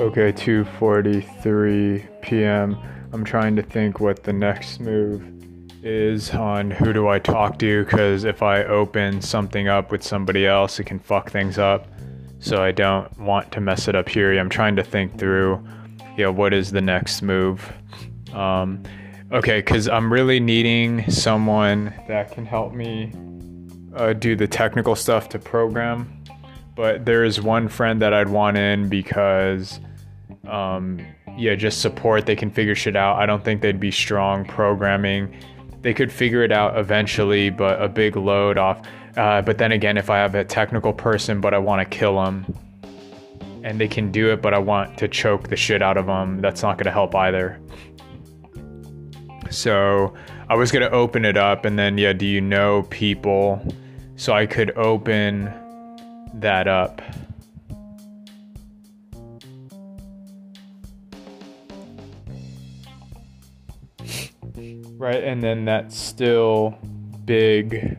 Okay, 2:43 p.m. I'm trying to think what the next move is on who do I talk to, because if I open something up with somebody else, it can fuck things up. So I don't want to mess it up here. I'm trying to think through, what is the next move? Okay, because I'm really needing someone that can help me do the technical stuff to program. But there is one friend that I'd want in because, just support. They can figure shit out. I don't think they'd be strong programming. They could figure it out eventually, but a big load off. But then again, if I have a technical person, but I want to kill them, and they can do it, but I want to choke the shit out of them, that's not going to help either. So I was going to open it up, and then, do you know people? So I could open that up. Right, and then that's still big.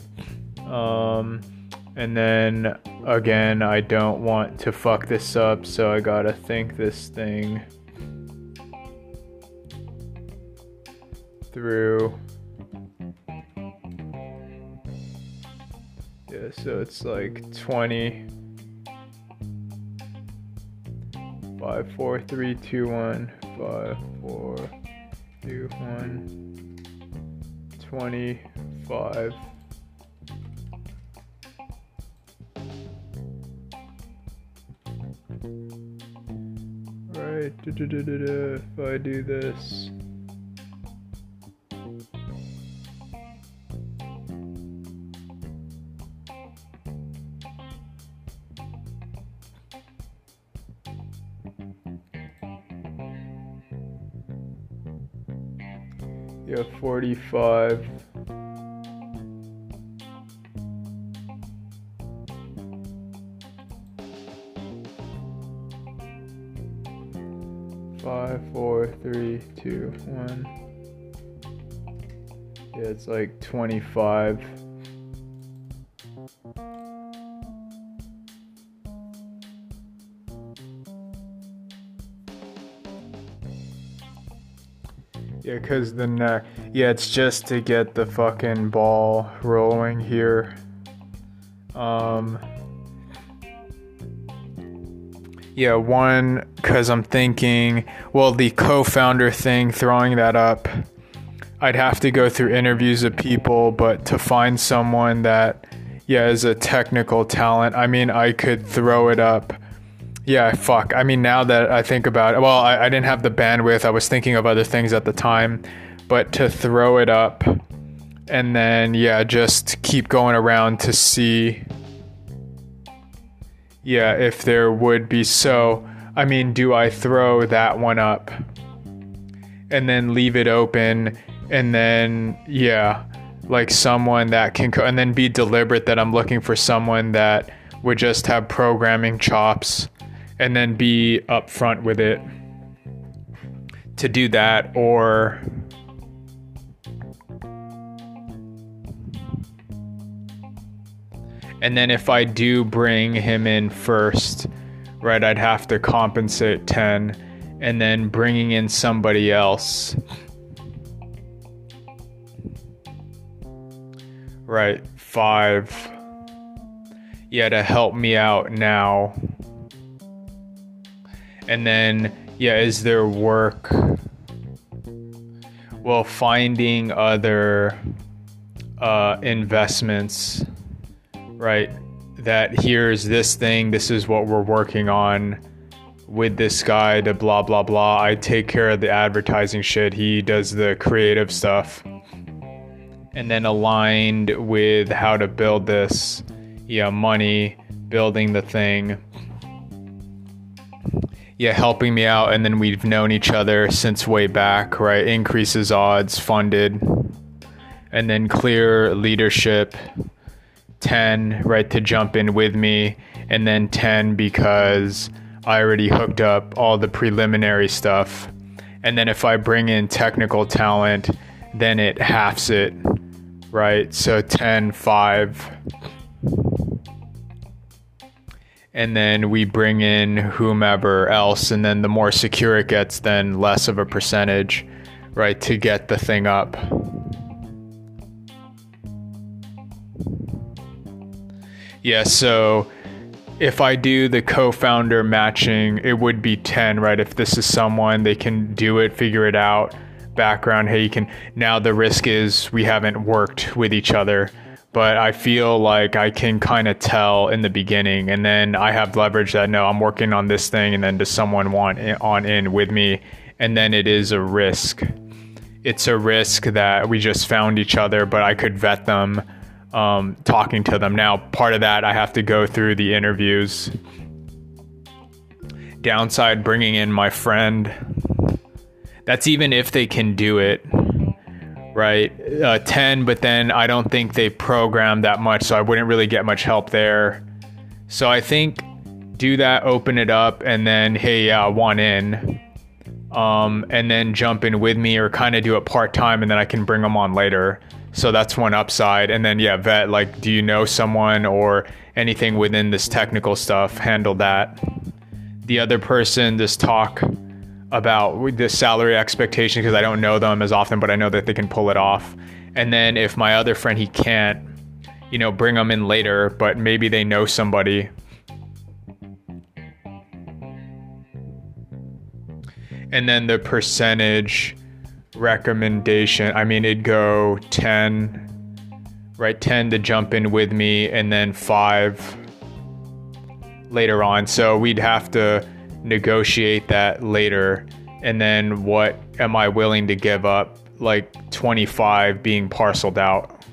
And then again, I don't want to fuck this up, so I gotta think this thing through. So it's like 20. 5, 4, 3, 2, 1. 5, 4, 2, 1. 25. Right. If I do this. Yeah, 45. Five, four, three, two, one. Yeah, it's like 25. Yeah, because the neck. Yeah, it's just to get the fucking ball rolling here. One, because I'm thinking, the co-founder thing, throwing that up. I'd have to go through interviews of people, but to find someone that, is a technical talent. I mean, I could throw it up. Yeah, fuck. I mean, now that I think about it, I didn't have the bandwidth. I was thinking of other things at the time, but to throw it up and then, just keep going around to see, if there would be. So, I mean, do I throw that one up and then leave it open and then, like someone that can, and then be deliberate that I'm looking for someone that would just have programming chops, and then be upfront with it to do that, or and then if I do bring him in first, right, I'd have to compensate 10, and then bringing in somebody else, right, 5, to help me out now. And then, is there work? Finding other investments, right? That here's this thing, this is what we're working on with this guy, the blah, blah, blah. I take care of the advertising shit. He does the creative stuff. And then aligned with how to build this, money, building the thing. Helping me out, and then we've known each other since way back, right? Increases odds, funded, and then clear leadership, 10, right, to jump in with me, and then 10 because I already hooked up all the preliminary stuff, and then if I bring in technical talent, then it halves it, right? So 10, 5, and then we bring in whomever else, and then the more secure it gets, then less of a percentage, right, to get the thing up. Yeah, so if I do the co-founder matching, it would be 10, right? If this is someone, they can do it, figure it out, background, hey, you can. Now the risk is we haven't worked with each other, but I feel like I can kind of tell in the beginning, and then I have leverage that, no, I'm working on this thing, and then does someone want on in with me? And then it is a risk. It's a risk that we just found each other, but I could vet them, talking to them. Now, part of that, I have to go through the interviews. Downside, bringing in my friend. That's even if they can do it, right? 10, but then I don't think they program that much, so I wouldn't really get much help there. So I think do that, open it up, and then, hey, yeah, I want in. And then jump in with me, or kind of do it part-time, and then I can bring them on later. So that's one upside. And then, yeah, vet, like, do you know someone or anything within this technical stuff? Handle that. The other person, just talk about the salary expectation, because I don't know them as often, but I know that they can pull it off. And then if my other friend, he can't, you know, bring them in later, but maybe they know somebody. And then the percentage recommendation, I mean, it'd go 10, right? 10 to jump in with me, and then 5 later on. So we'd have to negotiate that later. And then what am I willing to give up? Like 25 being parceled out,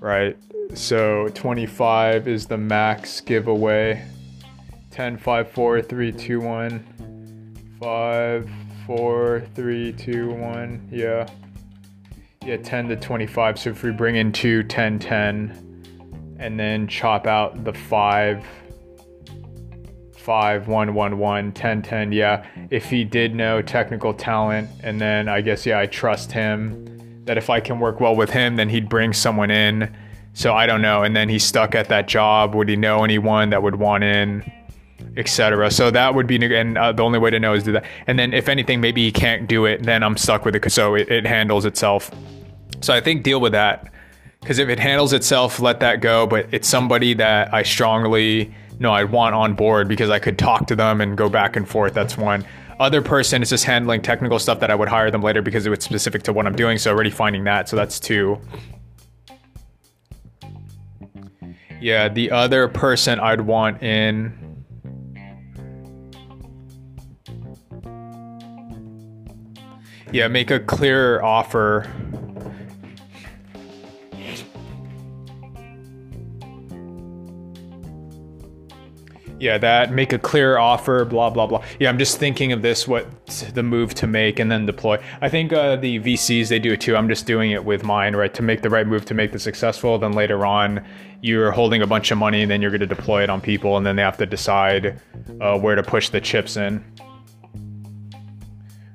right? So 25 is the max giveaway. 10, 5, 4, 3, 2, 1. 5, 4, 3, 2, 1, yeah. Yeah, 10 to 25. So if we bring in 2, 10, 10, and then chop out the 5, 5, 1, 1, 1, 10, 10, yeah. If he did know technical talent, and then I guess, yeah, I trust him, that if I can work well with him, then he'd bring someone in. So I don't know. And then he's stuck at that job. Would he know anyone that would want in? Etc. So that would be, and the only way to know is do that. And then if anything, maybe he can't do it, then I'm stuck with it. So it handles itself. So I think deal with that, because if it handles itself, let that go. But it's somebody that I strongly know I want on board, because I could talk to them and go back and forth. That's one. Other person is just handling technical stuff that I would hire them later, because it was specific to what I'm doing. So already finding that. So that's 2. Yeah, the other person I'd want in. Yeah, make a clearer offer. Yeah, that, make a clearer offer, blah, blah, blah. Yeah, I'm just thinking of this, what the move to make, and then deploy. I think the VCs, they do it too. I'm just doing it with mine, right? To make the right move, to make this successful. Then later on, you're holding a bunch of money, and then you're going to deploy it on people. And then they have to decide where to push the chips in.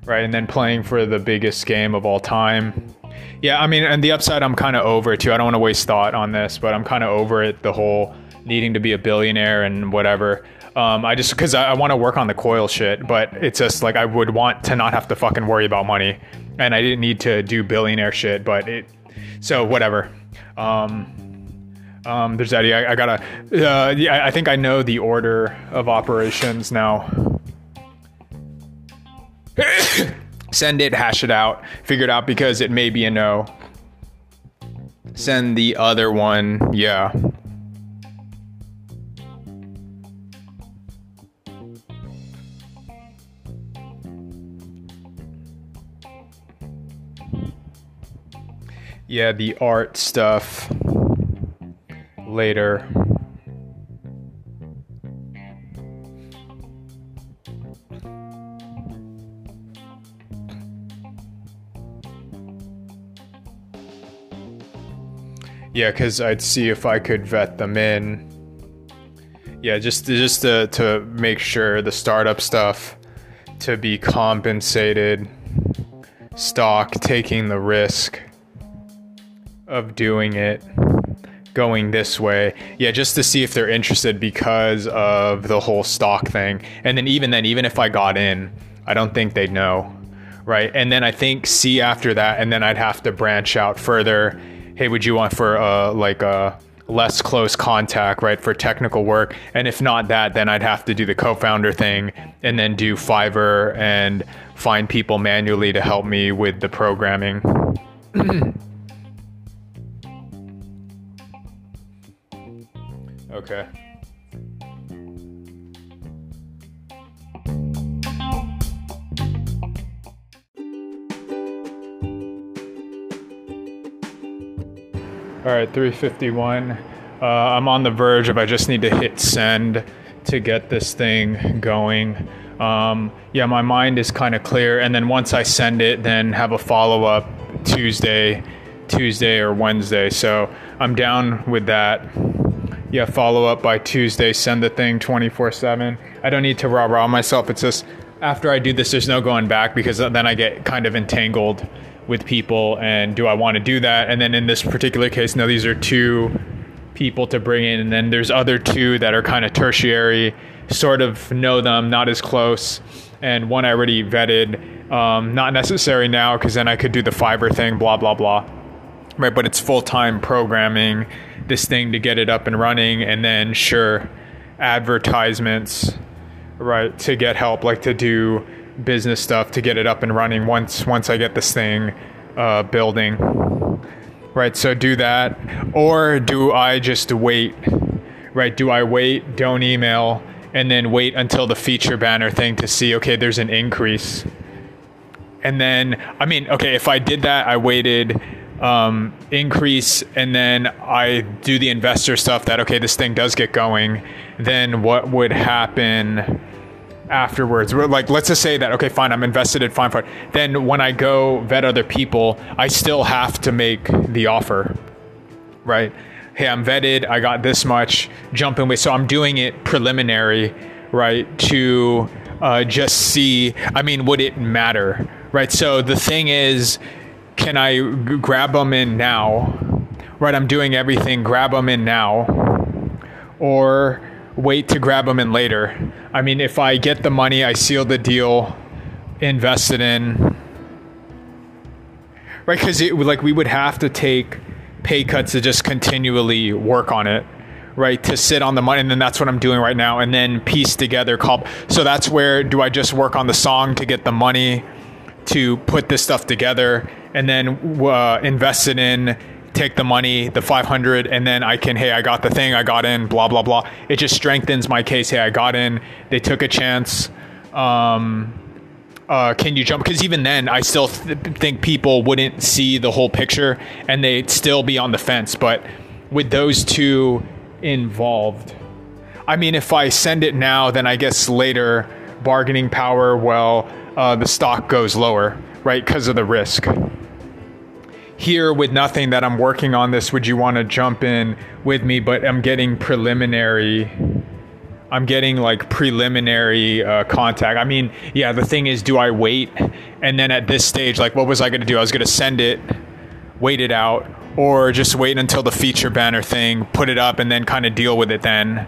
Right, and then playing for the biggest game of all time. Yeah, I mean, and the upside, I'm kind of over it too. I don't want to waste thought on this, but I'm kind of over it, the whole needing to be a billionaire and whatever. I just, because I want to work on the coil shit, but it's just like I would want to not have to fucking worry about money. And I didn't need to do billionaire shit, but it, so whatever. There's that. I gotta, yeah, I think I know the order of operations now. Send it, hash it out, figure it out, because it may be a no. Send the other one, yeah. Yeah, the art stuff later. Yeah, because I'd see if I could vet them in. Yeah, just to make sure the startup stuff, to be compensated, stock, taking the risk of doing it, going this way. Yeah, just to see if they're interested because of the whole stock thing. And then, even if I got in, I don't think they'd know, right? And then I think C after that, and then I'd have to branch out further. Hey, would you want for like a less close contact, right, for technical work? And if not that, then I'd have to do the co-founder thing and then do Fiverr and find people manually to help me with the programming. Okay. All right, 3:51. I'm on the verge of, I just need to hit send to get this thing going. Yeah, my mind is kind of clear. And then once I send it, then have a follow-up Tuesday or Wednesday. So I'm down with that. Yeah, follow up by Tuesday, send the thing 24/7. I don't need to rah-rah myself. It's just after I do this, there's no going back because then I get kind of entangled with people, and do I want to do that? And then in this particular case, no, these are two people to bring in, and then there's other two that are kind of tertiary, sort of know them, not as close, and one I already vetted, not necessary now because then I could do the Fiverr thing, blah, blah, blah, right? But it's full-time programming this thing to get it up and running, and then sure, advertisements, right, to get help, like to do business stuff to get it up and running once I get this thing building, right? So do that, or do I just wait, right? Do I wait, don't email, and then wait until the feature banner thing to see, okay, there's an increase? And then, I mean, okay, if I did that, I waited, increase, and then I do the investor stuff that, okay, this thing does get going, then what would happen afterwards? We're like, let's just say that, okay, fine, I'm invested in fine. Then when I go vet other people, I still have to make the offer, right? Hey, I'm vetted, I got this much, jump in with. So I'm doing it preliminary, right? To just see, I mean, would it matter, right? So the thing is, can I grab them in now, right? I'm doing everything, grab them in now, or wait to grab them in later. I mean, if I get the money, I seal the deal, invested in, right? Because like we would have to take pay cuts to just continually work on it, right? To sit on the money, and then that's what I'm doing right now, and then piece together. So that's where, do I just work on the song to get the money to put this stuff together, and then invest it in, take the money, the 500, and then I can, hey, I got the thing, I got in, blah, blah, blah. It just strengthens my case. Hey, I got in, they took a chance. Can you jump? Because even then, I still think people wouldn't see the whole picture, and they'd still be on the fence. But with those two involved, I mean, if I send it now, then I guess later, bargaining power, well, the stock goes lower, right? Because of the risk. Here with nothing that I'm working on this, would you want to jump in with me? But I'm getting preliminary. I'm getting like preliminary contact. I mean, yeah, the thing is, do I wait? And then at this stage, like, what was I going to do? I was going to send it, wait it out, or just wait until the feature banner thing, put it up, and then kind of deal with it then.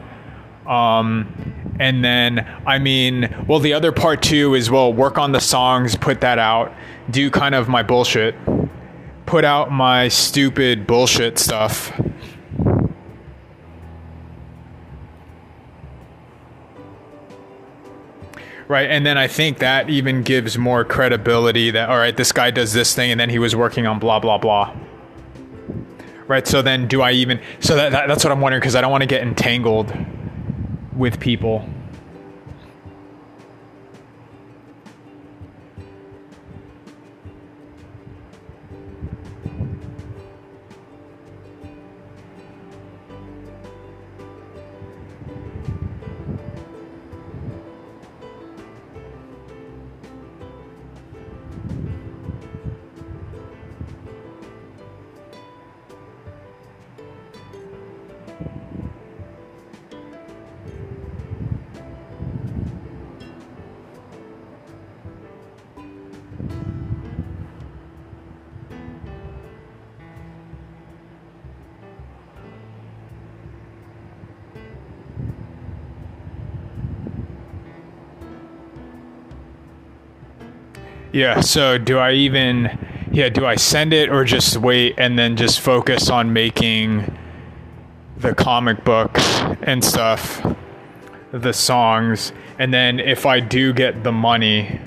And then, I mean, well, the other part too is, well, work on the songs, put that out, do kind of my bullshit, put out my stupid bullshit stuff. Right, and then I think that even gives more credibility that, all right, this guy does this thing and then he was working on blah, blah, blah. Right, so then do I even, so that's what I'm wondering, because I don't want to get entangled with people. Yeah. So do I send it or just wait and then just focus on making the comic books and stuff, the songs, and then if I do get the money,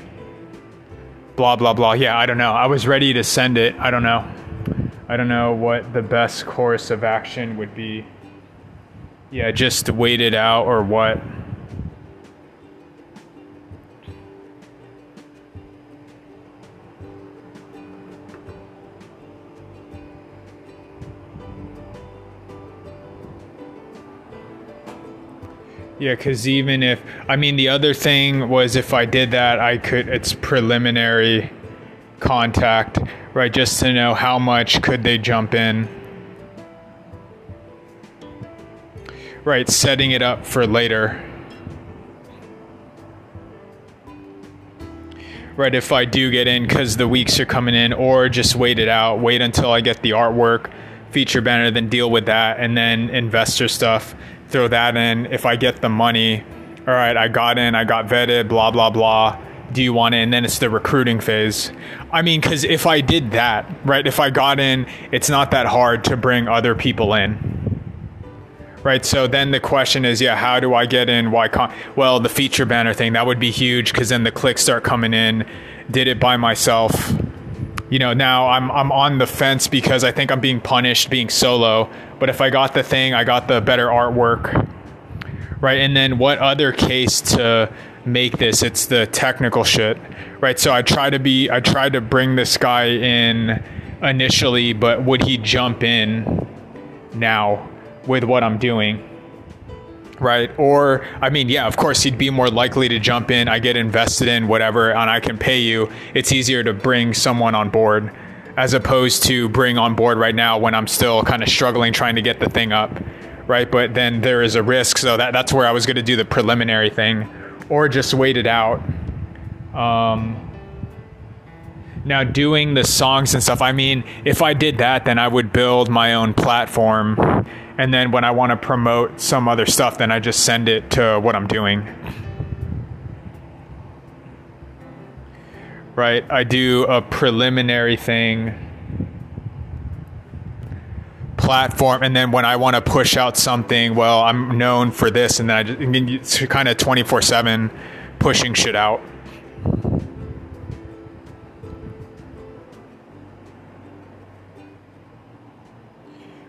blah, blah, blah. Yeah. I don't know. I was ready to send it. I don't know. I don't know what the best course of action would be. Yeah. Just wait it out or what? Yeah, because even if, I mean, the other thing was if I did that, it's preliminary contact, right? Just to know how much could they jump in. Right, setting it up for later. Right, if I do get in because the weeks are coming in, or just wait it out, wait until I get the artwork, feature banner, then deal with that, and then investor stuff. Throw that in. If I get the money, all right, I got in, I got vetted, blah, blah, blah. Do you want in? And then it's the recruiting phase. I mean, because if I did that, right, if I got in, it's not that hard to bring other people in, right? So then the question is, yeah, how do I get in? Why can't? Well, the feature banner thing, that would be huge because then the clicks start coming in. Did it by myself. You know, now I'm on the fence because I think I'm being punished being solo. But if I got the thing, I got the better artwork, right? And then what other case to make this? It's the technical shit, right? So I tried to bring this guy in initially, but would he jump in now with what I'm doing, right? Or, I mean, yeah, of course he'd be more likely to jump in. I get invested in whatever and I can pay you. It's easier to bring someone on board as opposed to bring on board right now when I'm still kind of struggling trying to get the thing up, right? But then there is a risk. So that's where I was going to do the preliminary thing or just wait it out. Now doing the songs and stuff, I mean, if I did that, then I would build my own platform. And then when I want to promote some other stuff, then I just send it to what I'm doing. Right? I do a preliminary thing, platform. And then when I want to push out something, well, I'm known for this. And then it's kind of 24/7 pushing shit out.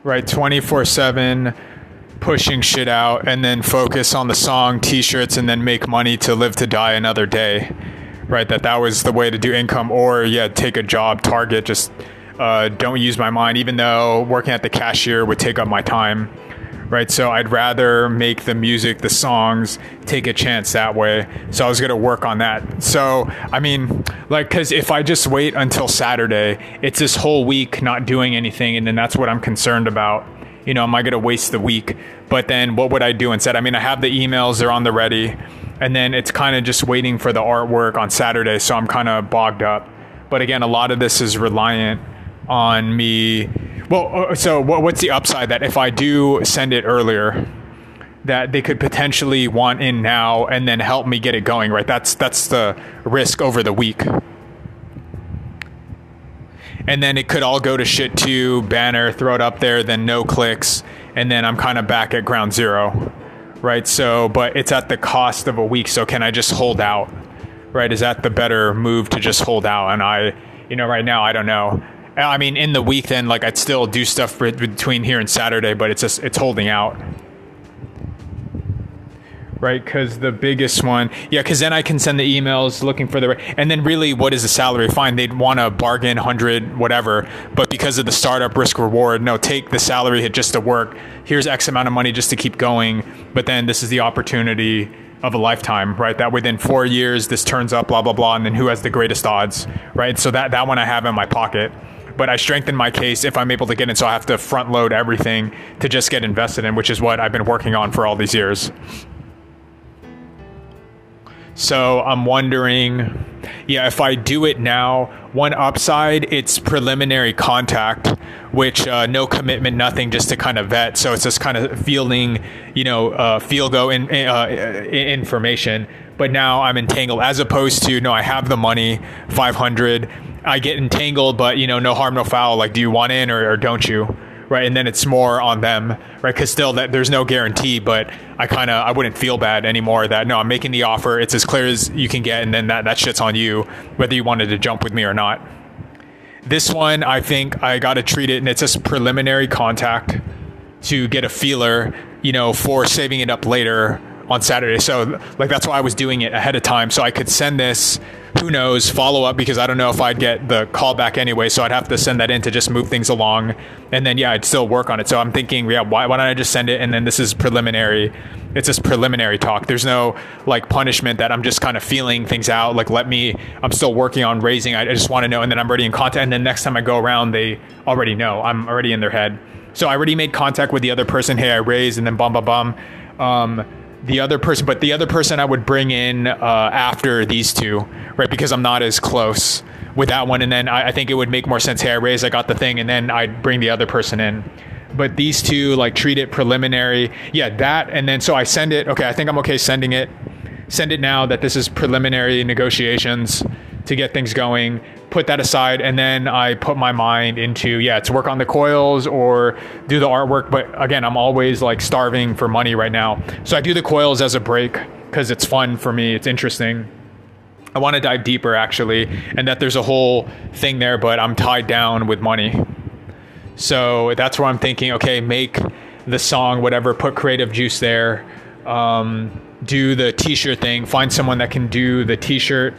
Right, 24/7 pushing shit out and then focus on the song, t-shirts, and then make money to live to die another day, right? That was the way to do income. Or yeah, take a job, Target, just don't use my mind, even though working at the cashier would take up my time, right? So I'd rather make the music, the songs, take a chance that way. So I was going to work on that. So, I mean, like, because if I just wait until Saturday, it's this whole week not doing anything. And then that's what I'm concerned about. You know, am I going to waste the week? But then what would I do instead? I mean, I have the emails, they're on the ready. And then it's kind of just waiting for the artwork on Saturday. So I'm kind of bogged up. But again, a lot of this is reliant on me. Well, so what's the upside that if I do send it earlier, that they could potentially want in now and then help me get it going, right? That's the risk over the week. And then it could all go to shit too, banner, throw it up there, then no clicks. And then I'm kind of back at ground zero, right? So, but it's at the cost of a week. So can I just hold out, right? Is that the better move to just hold out? And right now, I don't know. I mean, in the week then, like, I'd still do stuff between here and Saturday, but it's holding out, right? Because the biggest one, yeah, because then I can send the emails looking for the, and then really what is the salary? Fine, they'd want to bargain 100, whatever, but because of the startup risk reward, no, take the salary hit just to work. Here's X amount of money just to keep going, but then this is the opportunity of a lifetime, right? That within 4 years, this turns up, blah, blah, blah, and then who has the greatest odds, right? So that one I have in my pocket. But I strengthen my case if I'm able to get in, so I have to front load everything to just get invested in, which is what I've been working on for all these years. So I'm wondering yeah, if I do it now, one upside, it's preliminary contact, which no commitment, nothing, just to kind of vet. So it's just kind of fielding, information. But now I'm entangled, as opposed to, no, I have the money, 500. I get entangled, but no harm, no foul. Like, do you want in or don't you? Right. And then it's more on them. Right. Because still that there's no guarantee, but I wouldn't feel bad anymore that, no, I'm making the offer. It's as clear as you can get. And then that shit's on you, whether you wanted to jump with me or not. This one, I think I got to treat it. And it's just preliminary contact to get a feeler, for saving it up later on Saturday. So like, that's why I was doing it ahead of time. So I could send this, who knows, follow up, because I don't know if I'd get the call back anyway. So I'd have to send that in to just move things along. And then, yeah, I'd still work on it. So I'm thinking, yeah, why don't I just send it? And then this is preliminary. It's just preliminary talk. There's no like punishment that I'm just kind of feeling things out. Like, I'm still working on raising. I just want to know. And then I'm already in contact. And then next time I go around, they already know. I'm already in their head. So I already made contact with the other person. Hey, I raised, and then bum, bum, bum. The other person I would bring in after these two, right? Because I'm not as close with that one. And then I think it would make more sense. Hey, I raised, I got the thing, and then I'd bring the other person in. But these two, like, treat it preliminary. Yeah, that. And then so I send it. Okay, I think I'm okay sending it. Send it now that this is preliminary negotiations to get things going. Put that aside, and then I put my mind into, to work on the coils or do the artwork. But again, I'm always like starving for money right now. So I do the coils as a break because it's fun for me. It's interesting. I want to dive deeper actually, and that there's a whole thing there, but I'm tied down with money. So that's where I'm thinking, okay, make the song, whatever, put creative juice there. Do the t-shirt thing, find someone that can do the t-shirt,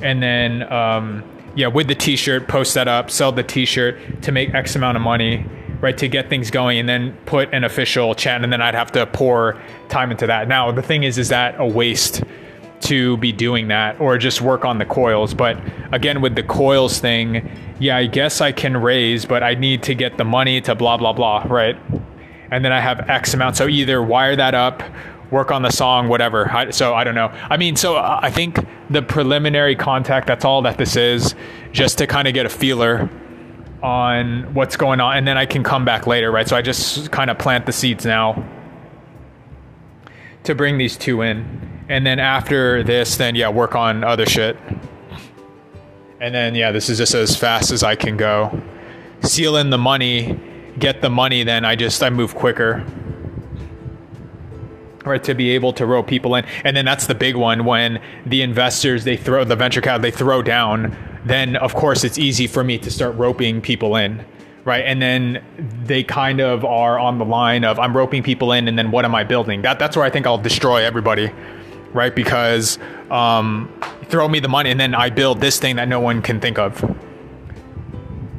and then with the t-shirt, post that up, sell the t-shirt to make X amount of money, right, to get things going, and then put an official chat, and then I'd have to pour time into that. Now, the thing is that a waste to be doing that or just work on the coils? But again, with the coils thing, I guess I can raise, but I need to get the money to blah, blah, blah, right? And then I have X amount. So either wire that up, work on the song, whatever. So I don't know. I mean, so I think the preliminary contact, that's all that this is, just to kind of get a feeler on what's going on. And then I can come back later, right? So I just kind of plant the seeds now to bring these two in. And then after this, then work on other shit. And then, this is just as fast as I can go. Seal in the money, get the money. Then I move quicker. Right, to be able to rope people in. And then that's the big one, when the investors, the venture capital, they throw down, then of course it's easy for me to start roping people in, right? And then they kind of are on the line of, I'm roping people in, and then what am I building? That's where I think I'll destroy everybody, right? Because throw me the money, and then I build this thing that no one can think of.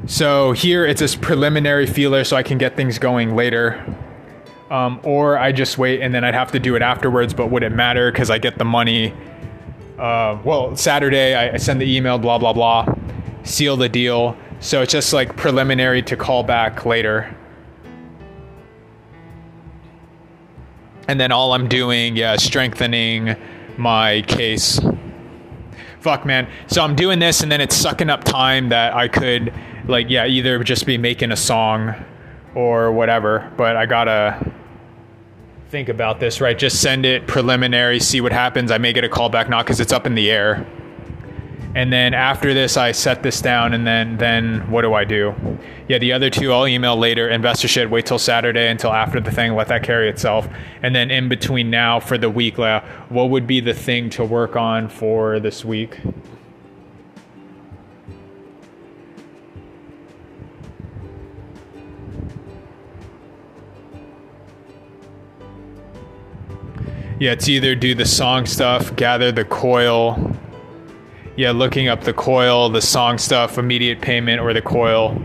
So here it's this preliminary feeler so I can get things going later. Or I just wait, and then I'd have to do it afterwards, but would it matter? Cause I get the money. Saturday I send the email, blah, blah, blah, seal the deal. So it's just like preliminary to call back later. And then all I'm doing, strengthening my case. Fuck, man. So I'm doing this, and then it's sucking up time that I could either just be making a song or whatever, but I gotta think about this, right? Just send it preliminary, see what happens. I may get a call back, not, because it's up in the air. And then after this, I set this down, and then what do I do? The other two I'll email later. Investor shit, wait till Saturday, until after the thing, let that carry itself. And then in between now for the week, what would be the thing to work on for this week? It's either do the song stuff, gather the coil. Looking up the coil, the song stuff, immediate payment, or the coil.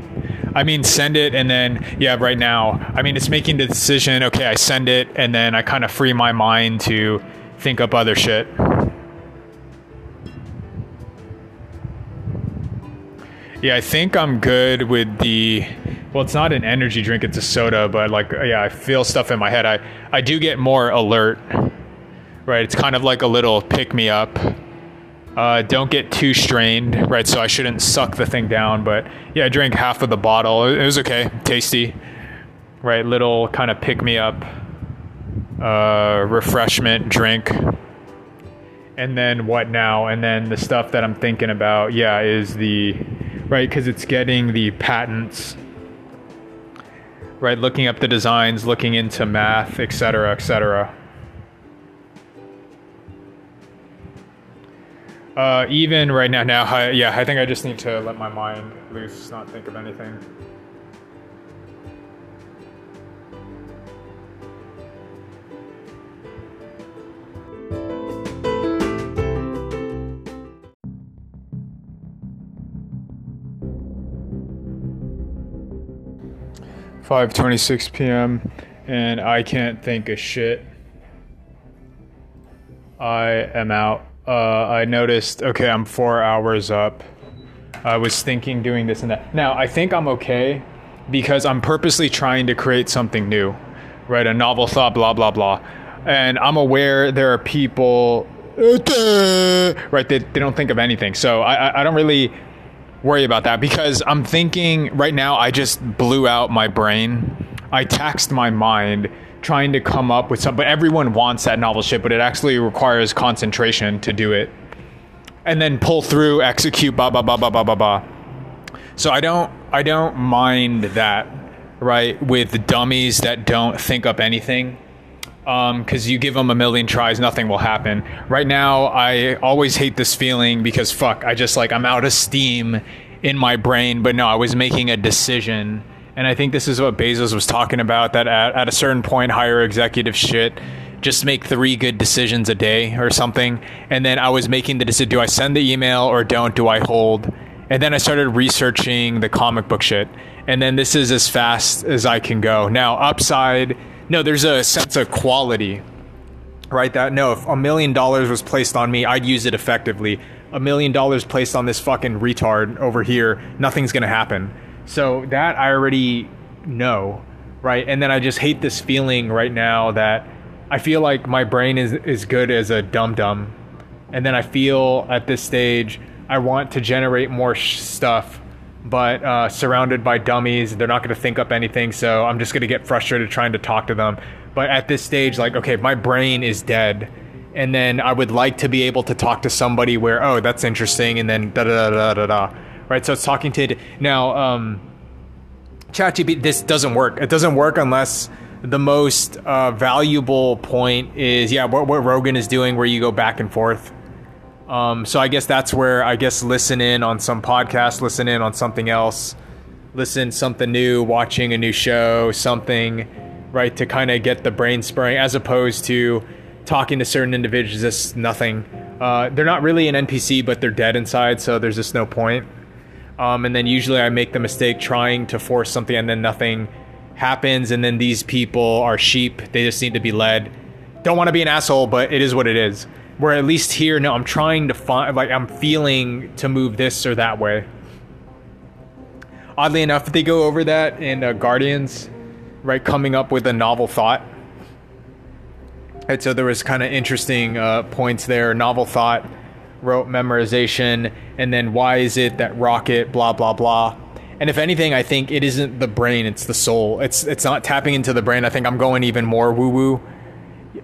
I mean, send it, and then, right now. I mean, it's making the decision, okay, I send it, and then I kind of free my mind to think up other shit. I think I'm good with the... Well, it's not an energy drink, it's a soda, but I feel stuff in my head. I do get more alert. Right, it's kind of like a little pick-me-up. Don't get too strained, right? So I shouldn't suck the thing down, but yeah, I drank half of the bottle. It was okay, tasty, right? Little kind of pick-me-up refreshment drink. And then what now? And then the stuff that I'm thinking about, yeah, is the, right, because it's getting the patents, right? Looking up the designs, looking into math, et cetera, et cetera. Even right now, I think I just need to let my mind loose, not think of anything. Five 26 p.m. and I can't think of shit. I am out. I noticed, okay, I'm 4 hours up. I was thinking doing this and that. Now, I think I'm okay because I'm purposely trying to create something new, right? A novel thought, blah, blah, blah. And I'm aware there are people, right? They don't think of anything. So I don't really worry about that because I'm thinking right now, I just blew out my brain. I taxed my mind trying to come up with something, but everyone wants that novel shit, but it actually requires concentration to do it. And then pull through, execute, blah, blah, blah, blah, blah, blah, blah. So I don't mind that, right? With dummies that don't think up anything. Cause you give them a million tries, nothing will happen. Right now, I always hate this feeling because fuck, I just like, I'm out of steam in my brain, but no, I was making a decision. And I think this is what Bezos was talking about, that at a certain point, higher executive shit, just make 3 good decisions a day or something. And then I was making the decision, do I send the email or don't? Do I hold? And then I started researching the comic book shit. And then this is as fast as I can go. Now, upside, no, there's a sense of quality, right? That no, if $1 million was placed on me, I'd use it effectively. $1 million placed on this fucking retard over here, nothing's gonna happen. So that I already know, right? And then I just hate this feeling right now that I feel like my brain is as good as a dum-dum. And then I feel at this stage, I want to generate more stuff, but surrounded by dummies, they're not going to think up anything. So I'm just going to get frustrated trying to talk to them. But at this stage, like, okay, my brain is dead. And then I would like to be able to talk to somebody where, oh, that's interesting. And then da-da-da-da-da-da. Right, so it's talking to now. ChatGPT, this doesn't work. It doesn't work unless the most valuable point is, yeah, what Rogan is doing, where you go back and forth. So I guess that's where listen in on some podcast, listen in on something else, listen something new, watching a new show, something, right, to kind of get the brain spurring, as opposed to talking to certain individuals. It's nothing. They're not really an NPC, but they're dead inside, so there's just no point. And then usually I make the mistake trying to force something and then nothing happens. And then these people are sheep. They just need to be led. Don't want to be an asshole, but it is what it is. Where at least here, no, I'm trying to find, like, I'm feeling to move this or that way. Oddly enough, they go over that in Guardians, right? Coming up with a novel thought. And so there was kind of interesting points there. Novel thought, rote memorization, and then why is it that rocket, blah, blah, blah. And if anything, I think it isn't the brain, it's the soul. It's not tapping into the brain. I think I'm going even more woo-woo.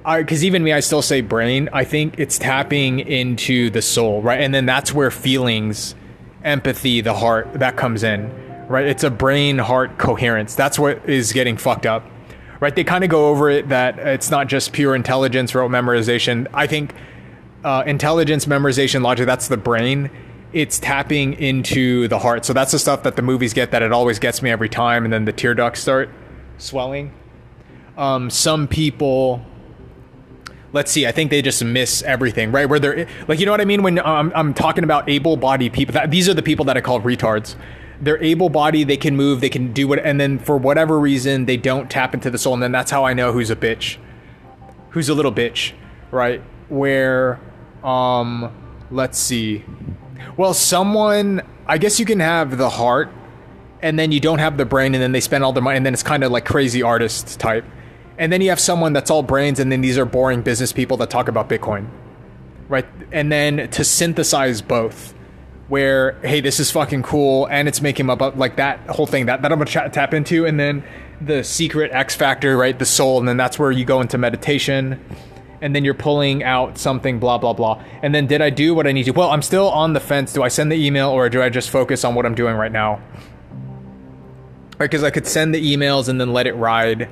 Because even me, I still say brain. I think it's tapping into the soul, right? And then that's where feelings, empathy, the heart, that comes in, right? It's a brain-heart coherence. That's what is getting fucked up, right? They kind of go over it that it's not just pure intelligence, rote memorization. I think intelligence, memorization, logic, that's the brain. It's tapping into the heart. So that's the stuff that the movies get, that it always gets me every time. And then the tear ducts start swelling. Some people, let's see, I think they just miss everything, right? Where they're like, you know what I mean? When I'm talking about able-bodied people, these are the people that I call retards. They're able-bodied, they can move, they can do what, and then for whatever reason, they don't tap into the soul. And then that's how I know who's a bitch, who's a little bitch, right? Where, let's see. Well, someone, I guess you can have the heart and then you don't have the brain and then they spend all their money and then it's kind of like crazy artist type. And then you have someone that's all brains and then these are boring business people that talk about Bitcoin. right? And then to synthesize both, where, hey, this is fucking cool, and it's making up like that whole thing that I'm gonna tap into, and then the secret X factor, right? The soul, and then that's where you go into meditation, and then you're pulling out something, blah, blah, blah. And then did I do what I need to? Well, I'm still on the fence. Do I send the email or do I just focus on what I'm doing right now? Right, because I could send the emails and then let it ride,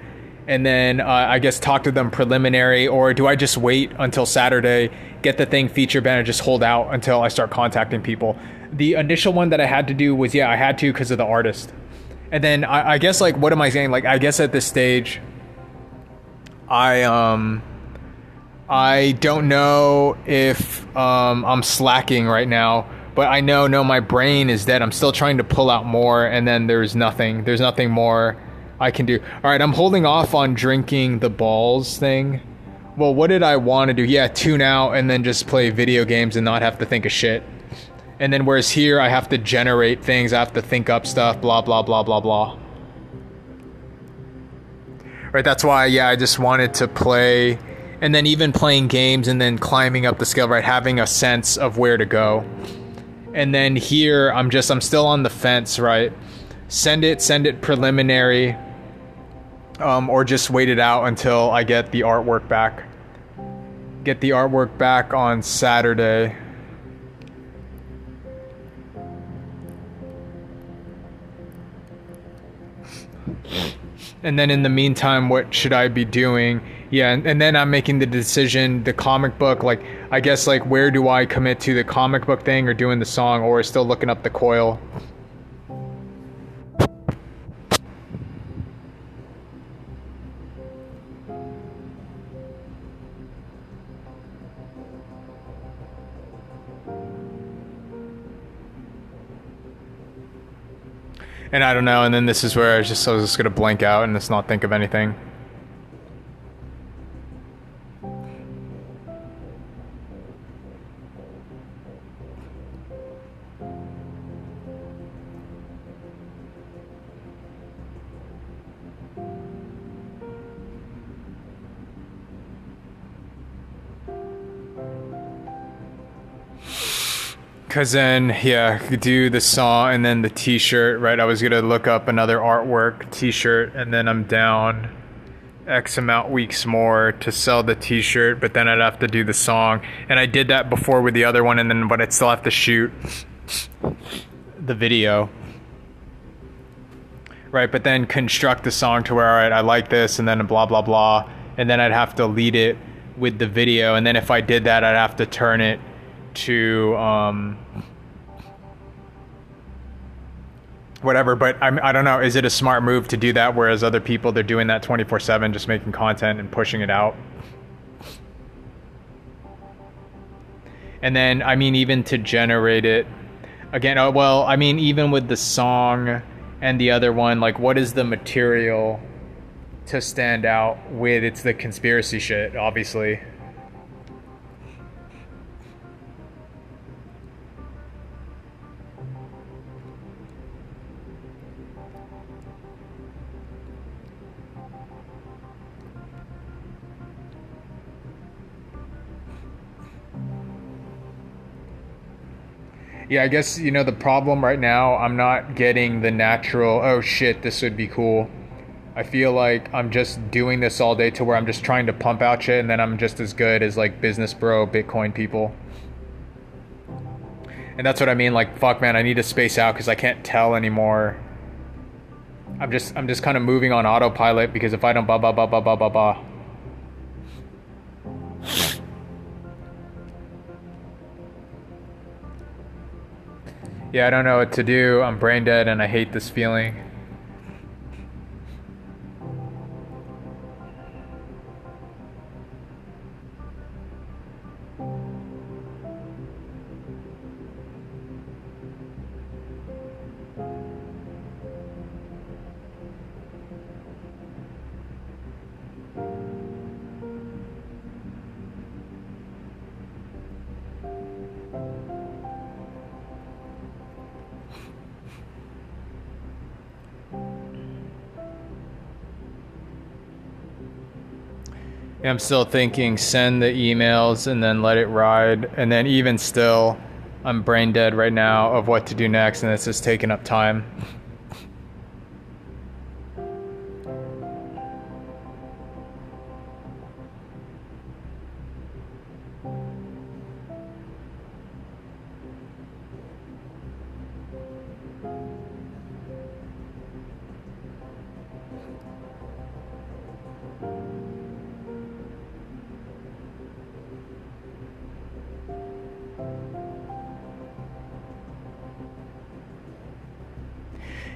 and then I guess talk to them preliminary, or do I just wait until Saturday, get the thing feature banned, and just hold out until I start contacting people? The initial one that I had to do was, yeah, I had to because of the artist. And then I guess, like, what am I saying? Like, I guess at this stage, I don't know if I'm slacking right now, but I know, no, my brain is dead. I'm still trying to pull out more, and then there's nothing. There's nothing more I can do. All right, I'm holding off on drinking the balls thing. Well, what did I want to do? Yeah, tune out and then just play video games and not have to think of shit. And then whereas here, I have to generate things. I have to think up stuff, blah, blah, blah, blah, blah. Right, that's why, yeah, I just wanted to play. And then even playing games and then climbing up the scale, right? Having a sense of where to go. And then here, I'm still on the fence, right? Send it preliminary. Or just wait it out until I get the artwork back. Get the artwork back on Saturday. And then in the meantime, what should I be doing? Yeah, and then I'm making the decision, the comic book, like, I guess, like, where do I commit to, the comic book thing or doing the song, or still looking up the coil? And I don't know, and then this is where I was just going to blank out and just not think of anything. Because then, yeah, I could do the song and then the t-shirt, right? I was going to look up another artwork t-shirt, and then I'm down X amount weeks more to sell the t-shirt, but then I'd have to do the song. And I did that before with the other one, and then but I'd still have to shoot the video. Right, but then construct the song to where, all right, I like this, and then blah, blah, blah. And then I'd have to lead it with the video. And then if I did that, I'd have to turn it to whatever. But I don't know, is it a smart move to do that, whereas other people, they're doing that 24/7, just making content and pushing it out? And then, I mean, even to generate it again, oh, well, I mean, even with the song and the other one, like, what is the material to stand out with? It's the conspiracy shit, obviously. Yeah, I guess, you know, the problem right now, I'm not getting the natural, oh shit, this would be cool. I feel like I'm just doing this all day to where I'm just trying to pump out shit, and then I'm just as good as, like, business bro, Bitcoin people. And that's what I mean, like, fuck, man, I need to space out because I can't tell anymore. I'm just kind of moving on autopilot, because if I don't blah, blah, blah, blah, blah, blah, blah. Yeah, I don't know what to do. I'm brain dead and I hate this feeling. I'm still thinking send the emails and then let it ride. And then even still, I'm brain dead right now of what to do next, and it's just taking up time.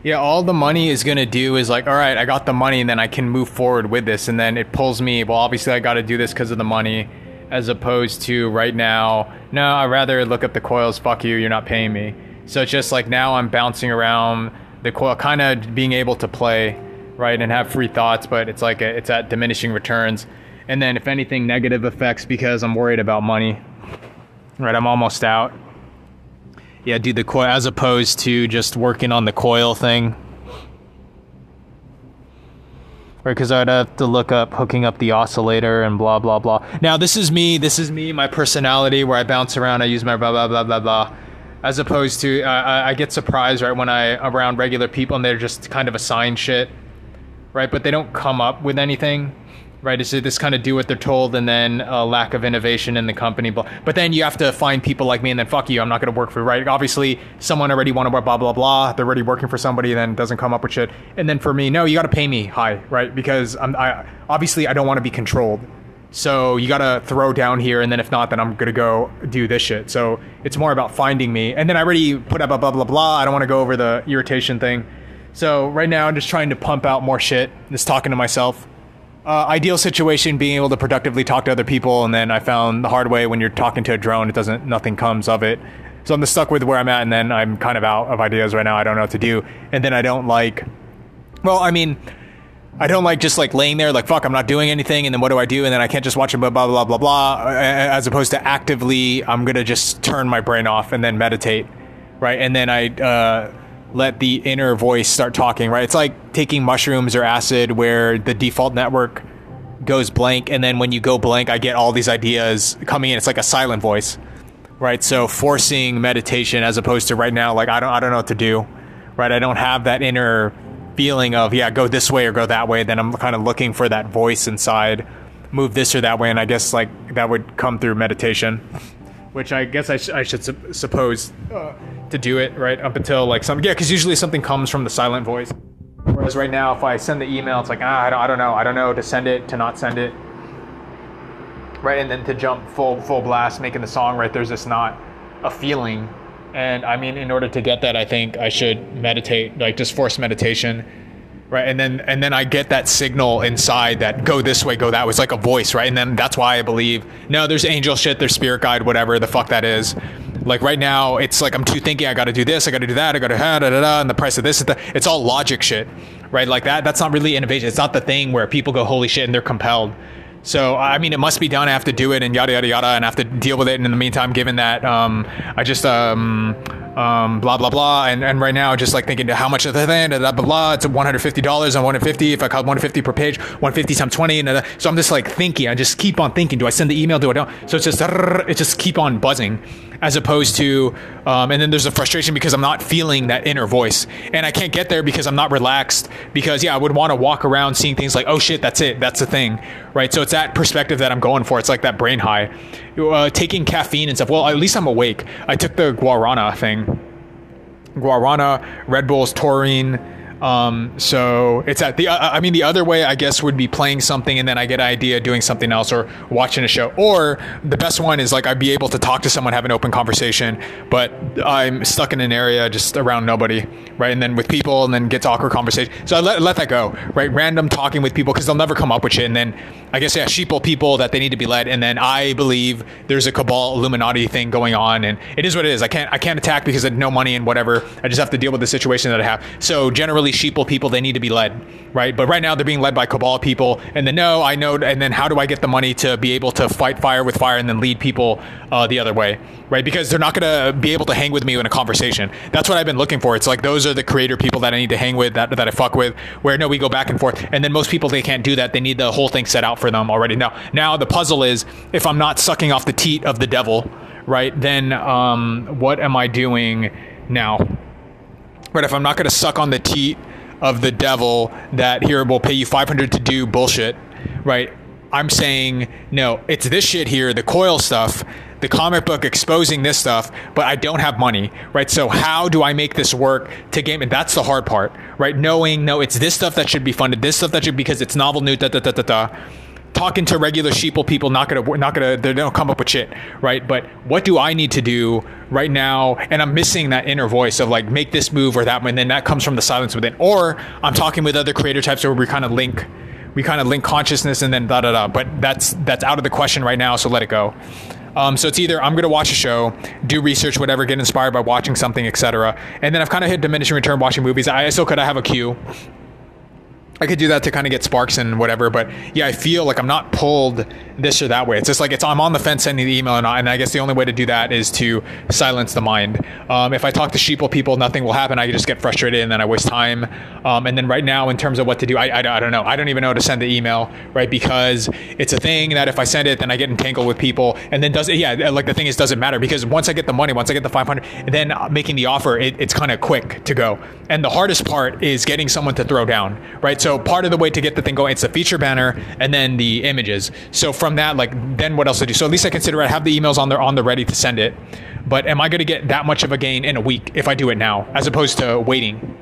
Yeah, all the money is going to do is like, all right, I got the money and then I can move forward with this. And then it pulls me, well, obviously I got to do this because of the money, as opposed to right now, no, I'd rather look up the coils. Fuck you. You're not paying me. So it's just like now I'm bouncing around the coil, kind of being able to play, right, and have free thoughts. But it's like it's at diminishing returns. And then if anything, negative effects because I'm worried about money. Right, I'm almost out. Yeah, do the coil as opposed to just working on the coil thing. Right, because I'd have to look up hooking up the oscillator and blah, blah, blah. Now, this is me, my personality, where I bounce around, I use my blah, blah, blah, blah, blah. As opposed to, I get surprised, right, when I'm around regular people and they're just kind of assigned shit, right? But they don't come up with anything, right? It's just kind of do what they're told, and then a lack of innovation in the company. But then you have to find people like me, and then fuck you, I'm not going to work for you, right? Obviously, someone already wanted blah, blah, blah. They're already working for somebody, then doesn't come up with shit. And then for me, no, you got to pay me high, right? Because I obviously don't want to be controlled. So you got to throw down here, and then if not, then I'm going to go do this shit. So it's more about finding me. And then I already put up a blah, blah, blah. I don't want to go over the irritation thing. So right now, I'm just trying to pump out more shit, just talking to myself. Ideal situation, being able to productively talk to other people, and then I found the hard way when you're talking to a drone, nothing comes of it. So I'm just stuck with where I'm at, and then I'm kind of out of ideas right now. I don't know what to do. And then I don't like just like laying there like, fuck, I'm not doing anything, and then what do I do? And then I can't just watch it, blah, blah, blah, blah, blah, as opposed to actively, I'm going to just turn my brain off and then meditate, right? And then I let the inner voice start talking, right? It's like taking mushrooms or acid where the default network goes blank. And then when you go blank, I get all these ideas coming in. It's like a silent voice, right? So forcing meditation as opposed to right now, like, I don't know what to do, right? I don't have that inner feeling of, yeah, go this way or go that way. Then I'm kind of looking for that voice inside, move this or that way. And I guess like that would come through meditation, which I guess I should suppose to do it, right? Up until like because usually something comes from the silent voice. Whereas right now, if I send the email, it's like, I don't know to send it, to not send it. Right, and then to jump full blast, making the song, right? There's just not a feeling. And I mean, in order to get that, I think I should meditate, like just force meditation. Right, and then I get that signal inside that go this way, go that way. It's like a voice, right? And then that's why I believe, no, there's angel shit, there's spirit guide, whatever the fuck that is. Like right now, it's like I'm too thinking, I got to do this, I got to do that, I got to and the price of this, it's all logic shit, right? Like that's not really innovation. It's not the thing where people go, holy shit, and they're compelled. So, I mean, it must be done, I have to do it, and yada, yada, yada, and I have to deal with it, and in the meantime, given that, I just, blah, blah, blah, and right now, just like thinking, how much of the thing, blah, blah, blah, it's $150, I'm 150, if I call 150 per page, 150 times 20, and so I'm just like thinking, I just keep on thinking, do I send the email, do I don't, so it just keep on buzzing, as opposed to, and then there's a frustration because I'm not feeling that inner voice, and I can't get there because I'm not relaxed, because, yeah, I would want to walk around seeing things like, oh shit, that's it, that's the thing, right, so it's that perspective that I'm going for. It's like that brain high, taking caffeine and stuff. Well, at least I'm awake. I took the guarana, Red Bull's taurine. So it's at the, I mean, the other way I guess would be playing something and then I get an idea doing something else or watching a show, or the best one is like, I'd be able to talk to someone, have an open conversation, but I'm stuck in an area just around nobody. Right. And then with people and then get to awkward conversation. So I let that go, right. Random talking with people, cause they'll never come up with shit. And then I guess, yeah, sheeple people that they need to be led. And then I believe there's a cabal Illuminati thing going on, and it is what it is. I can't attack because I have no money and whatever. I just have to deal with the situation that I have. So generally, these sheeple people, they need to be led, right? But right now they're being led by cabal people, and then and then how do I get the money to be able to fight fire with fire and then lead people the other way, right? Because they're not going to be able to hang with me in a conversation. That's what I've been looking for. It's like those are the creator people that I need to hang with, that I fuck with, where no, we go back and forth. And then most people, they can't do that. They need the whole thing set out for them already. Now the puzzle is, if I'm not sucking off the teat of the devil, right, then what am I doing now? Right, if I'm not going to suck on the teat of the devil that here will pay you $500 to do bullshit, right? I'm saying, no, it's this shit here, the coil stuff, the comic book exposing this stuff, but I don't have money, right? So how do I make this work to game? And that's the hard part, right? Knowing, no, it's this stuff that should be funded, this stuff that should, because it's novel, new, Talking to regular sheeple people, they don't come up with shit, right? But what do I need to do right now? And I'm missing that inner voice of like, make this move or that one. And then that comes from the silence within. Or I'm talking with other creator types where we kind of link consciousness and then But that's out of the question right now, so let it go. So it's either I'm going to watch a show, do research, whatever, get inspired by watching something, etc. And then I've kind of hit diminishing return watching movies. I have a queue. I could do that to kind of get sparks and whatever, but yeah, I feel like I'm not pulled this or that way. It's just like I'm on the fence sending the email, and I guess the only way to do that is to silence the mind. If I talk to sheeple people, nothing will happen. I just get frustrated and then I waste time. And then right now, in terms of what to do, I don't know. I don't even know how to send the email, right? Because it's a thing that if I send it, then I get entangled with people, and then the thing is, doesn't matter, because once I get the money, once I get the 500, then making the offer, it's kind of quick to go. And the hardest part is getting someone to throw down, right? So part of the way to get the thing going, it's the feature banner and then the images. So from that, then what else to do? So at least I consider I have the emails on the ready to send it. But am I going to get that much of a gain in a week if I do it now, as opposed to waiting?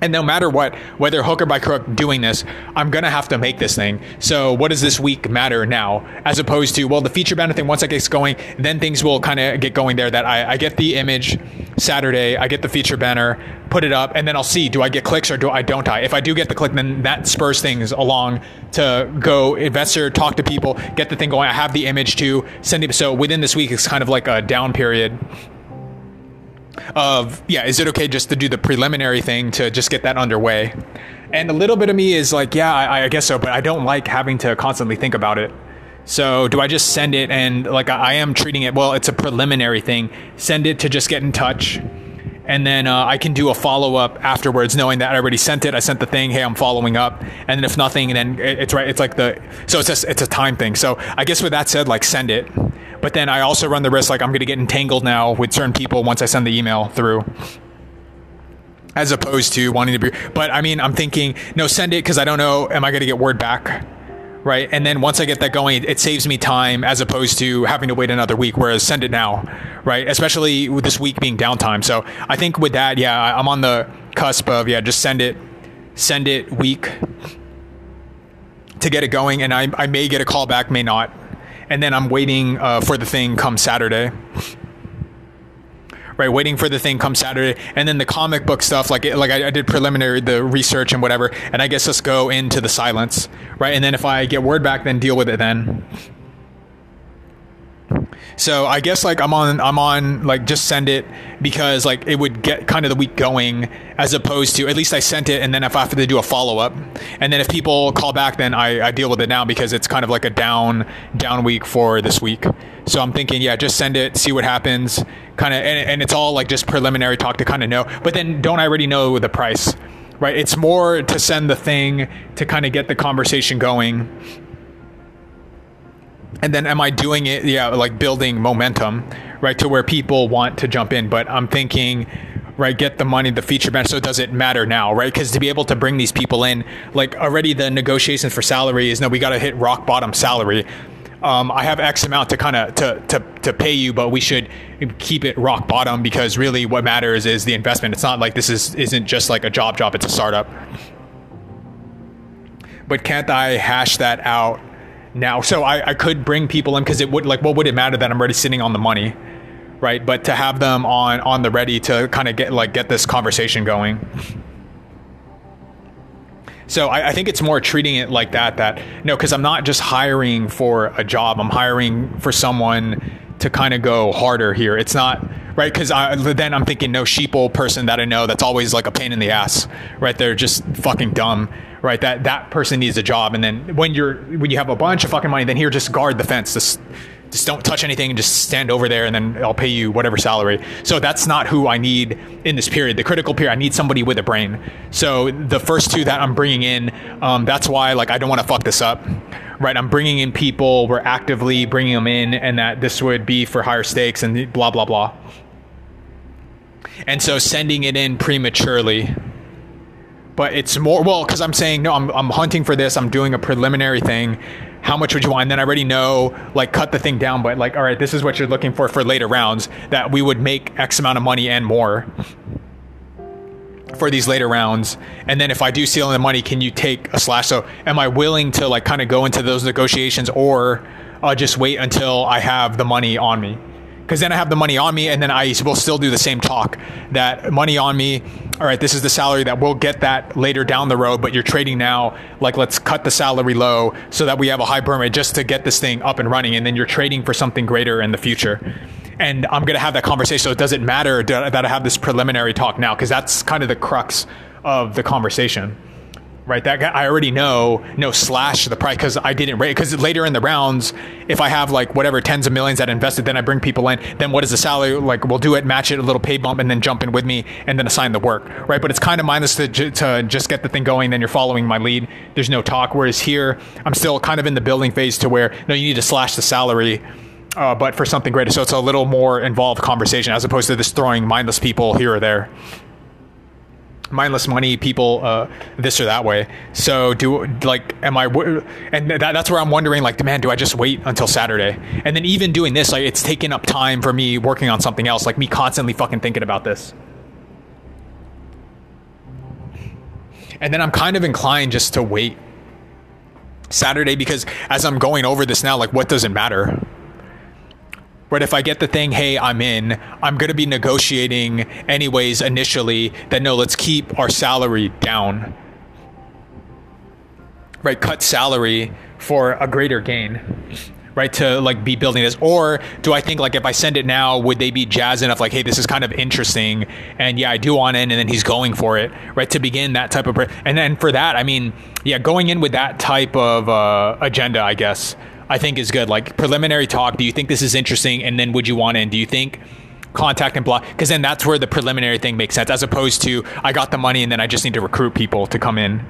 And no matter what, whether hook or by crook doing this, I'm going to have to make this thing. So what does this week matter now? As opposed to, the feature banner thing, once it gets going, then things will kind of get going there, that I get the image Saturday, I get the feature banner, put it up, and then I'll see, do I get clicks or don't I? If I do get the click, then that spurs things along to go investor, talk to people, get the thing going. I have the image to send it. So within this week, it's kind of like a down period of, is it okay just to do the preliminary thing to just get that underway? And a little bit of me is like, I guess so, but I don't like having to constantly think about it. So do I just send it? And I am treating it, it's a preliminary thing. Send it to just get in touch. And then I can do a follow-up afterwards, knowing that I already sent it. I sent the thing. Hey, I'm following up. And then if nothing, then it's right. It's like it's a time thing. So I guess with that said, send it. But then I also run the risk, I'm going to get entangled now with certain people once I send the email through, as opposed to wanting to be. But I mean, I'm thinking, no, send it, because I don't know, am I going to get word back? Right. And then once I get that going, it saves me time as opposed to having to wait another week, whereas send it now. Right. Especially with this week being downtime. So I think with that, I'm on the cusp of, just send it week to get it going. And I may get a call back, may not. And then I'm waiting for the thing come Saturday. Right, waiting for the thing come Saturday. And then the comic book stuff, I did preliminary, the research and whatever, and I guess let's go into the silence, right? And then if I get word back, then deal with it then. So I guess I'm on just send it, because it would get kind of the week going, as opposed to at least I sent it, and then if I have to do a follow up, and then if people call back, then I deal with it now, because it's kind of like a down week for this week. So I'm thinking, just send it, see what happens, kind of, and it's all just preliminary talk to kind of know. But then don't I already know the price, right? It's more to send the thing to kind of get the conversation going. And then am I doing it, building momentum, right, to where people want to jump in? But I'm thinking, right, get the money, the feature bench, so does it matter now, right? Because to be able to bring these people in, already the negotiations for salary is, no, we got to hit rock bottom salary. I have X amount to kind of to pay you, but we should keep it rock bottom, because really what matters is the investment. It's not this isn't just like a job, it's a startup. But can't I hash that out now? So I could bring people in, because it would, what would it matter that I'm already sitting on the money, right? But to have them on the ready to kind of get this conversation going. So I think it's more treating it like that no, because I'm not just hiring for a job, I'm hiring for someone to kind of go harder here. It's not right? Because then I'm thinking no sheeple person that I know that's always like a pain in the ass, right? They're just fucking dumb, right? That person needs a job. And then when you have a bunch of fucking money, then here, just guard the fence. Just don't touch anything and just stand over there, and then I'll pay you whatever salary. So that's not who I need in this period. The critical period, I need somebody with a brain. So the first two that I'm bringing in, that's why, like, I don't want to fuck this up, right? I'm bringing in people, we're actively bringing them in, and that this would be for higher stakes and blah, blah, blah. And so sending it in prematurely, but it's more, well, cause I'm saying, no, I'm hunting for this. I'm doing a preliminary thing. How much would you want? And then I already know, like, cut the thing down, but like, all right, this is what you're looking for later rounds, that we would make X amount of money and more for these later rounds. And then if I do steal the money, can you take a slash? So am I willing to like kind of go into those negotiations, or just wait until I have the money on me? Because then I have the money on me, and then I will still do the same talk. That money on me, all right, this is the salary that we'll get that later down the road, but you're trading now. Like, let's cut the salary low so that we have a high burn rate just to get this thing up and running. And then you're trading for something greater in the future. And I'm going to have that conversation. So it doesn't matter that I have this preliminary talk now, because that's kind of the crux of the conversation. Right, that guy, I already know, no slash the price, because I didn't rate. Because later in the rounds, if I have like whatever tens of millions that invested, then I bring people in. Then what is the salary? Like, we'll do it, match it, a little pay bump, and then jump in with me, and then assign the work. Right, but it's kind of mindless to just get the thing going. Then you're following my lead. There's no talk. Whereas here, I'm still kind of in the building phase to where no, you need to slash the salary, but for something greater. So it's a little more involved conversation as opposed to just throwing mindless people here or there. Mindless money people this or that way. So do, like, am I, and that's where I'm wondering, like, man, do I just wait until Saturday? And then even doing this, like, it's taking up time for me working on something else, like me constantly fucking thinking about this. And then I'm kind of inclined just to wait Saturday, because as I'm going over this now, like, what does it matter? Right, if I get the thing, hey, I'm in, I'm going to be negotiating anyways initially that no, let's keep our salary down. Right, cut salary for a greater gain, right, to like be building this. Or do I think, like, if I send it now, would they be jazzed enough, like, hey, this is kind of interesting, and yeah, I do want in, and then he's going for it, right, to begin that type of, and then for that, I mean, yeah, going in with that type of agenda, I guess, I think is good. Like, preliminary talk. Do you think this is interesting? And then would you want in? Do you think contact and block? Because then that's where the preliminary thing makes sense, as opposed to I got the money and then I just need to recruit people to come in.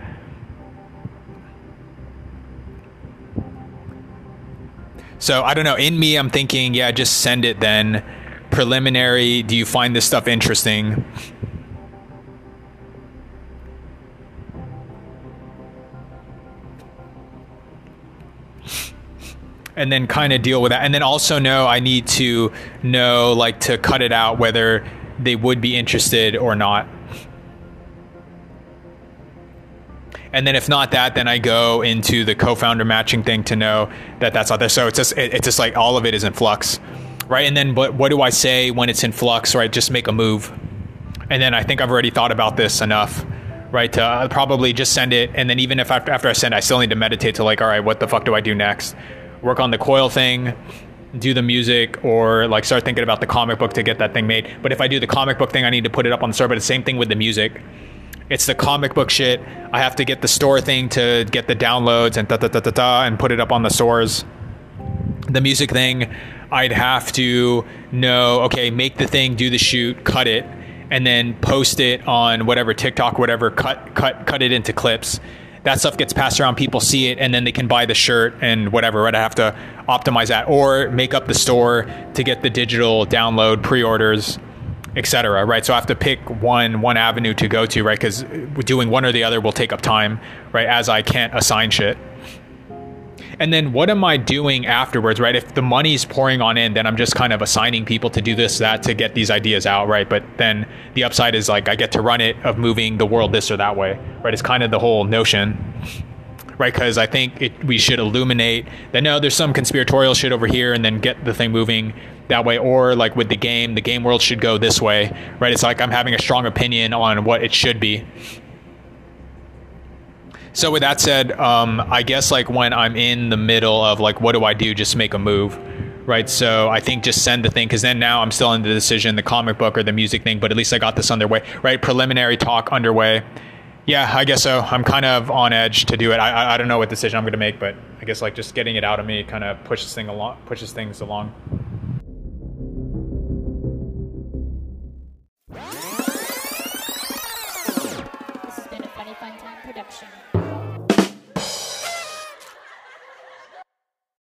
So I don't know. In me, I'm thinking, yeah, just send it then. Preliminary. Do you find this stuff interesting? And then kind of deal with that. And then also know, I need to know, like, to cut it out, whether they would be interested or not. And then if not that, then I go into the co-founder matching thing to know that that's out there. So it's just like all of it is in flux, right? And then, but what do I say when it's in flux, right? Just make a move. And then I think I've already thought about this enough, right, to probably just send it. And then even if after I send, I still need to meditate to, like, all right, what the fuck do I do next? Work on the coil thing, do the music, or like start thinking about the comic book to get that thing made. But if I do the comic book thing, I need to put it up on the store. But the same thing with the music. It's the comic book shit. I have to get the store thing to get the downloads and and put it up on the stores. The music thing, I'd have to know, okay, make the thing, do the shoot, cut it, and then post it on whatever TikTok, whatever, cut it into clips. That stuff gets passed around, people see it, and then they can buy the shirt and whatever, right? I have to optimize that, or make up the store to get the digital download, pre-orders, etc., right? So I have to pick one avenue to go to, right? Because doing one or the other will take up time, right? As I can't assign shit. And then what am I doing afterwards, right? If the money's pouring on in, then I'm just kind of assigning people to do this, that, to get these ideas out, right? But then the upside is, like, I get to run it, of moving the world this or that way, right? It's kind of the whole notion, right? Because I think we should illuminate that, no, there's some conspiratorial shit over here, and then get the thing moving that way. Or like with the game world should go this way, right? It's like I'm having a strong opinion on what it should be. So with that said, I guess, like, when I'm in the middle of, like, what do I do? Just make a move, right? So I think just send the thing, because then now I'm still in the decision, the comic book or the music thing, but at least I got this underway, right? Preliminary talk underway. Yeah, I guess so. I'm kind of on edge to do it. I don't know what decision I'm going to make, but I guess like just getting it out of me kind of pushes things along.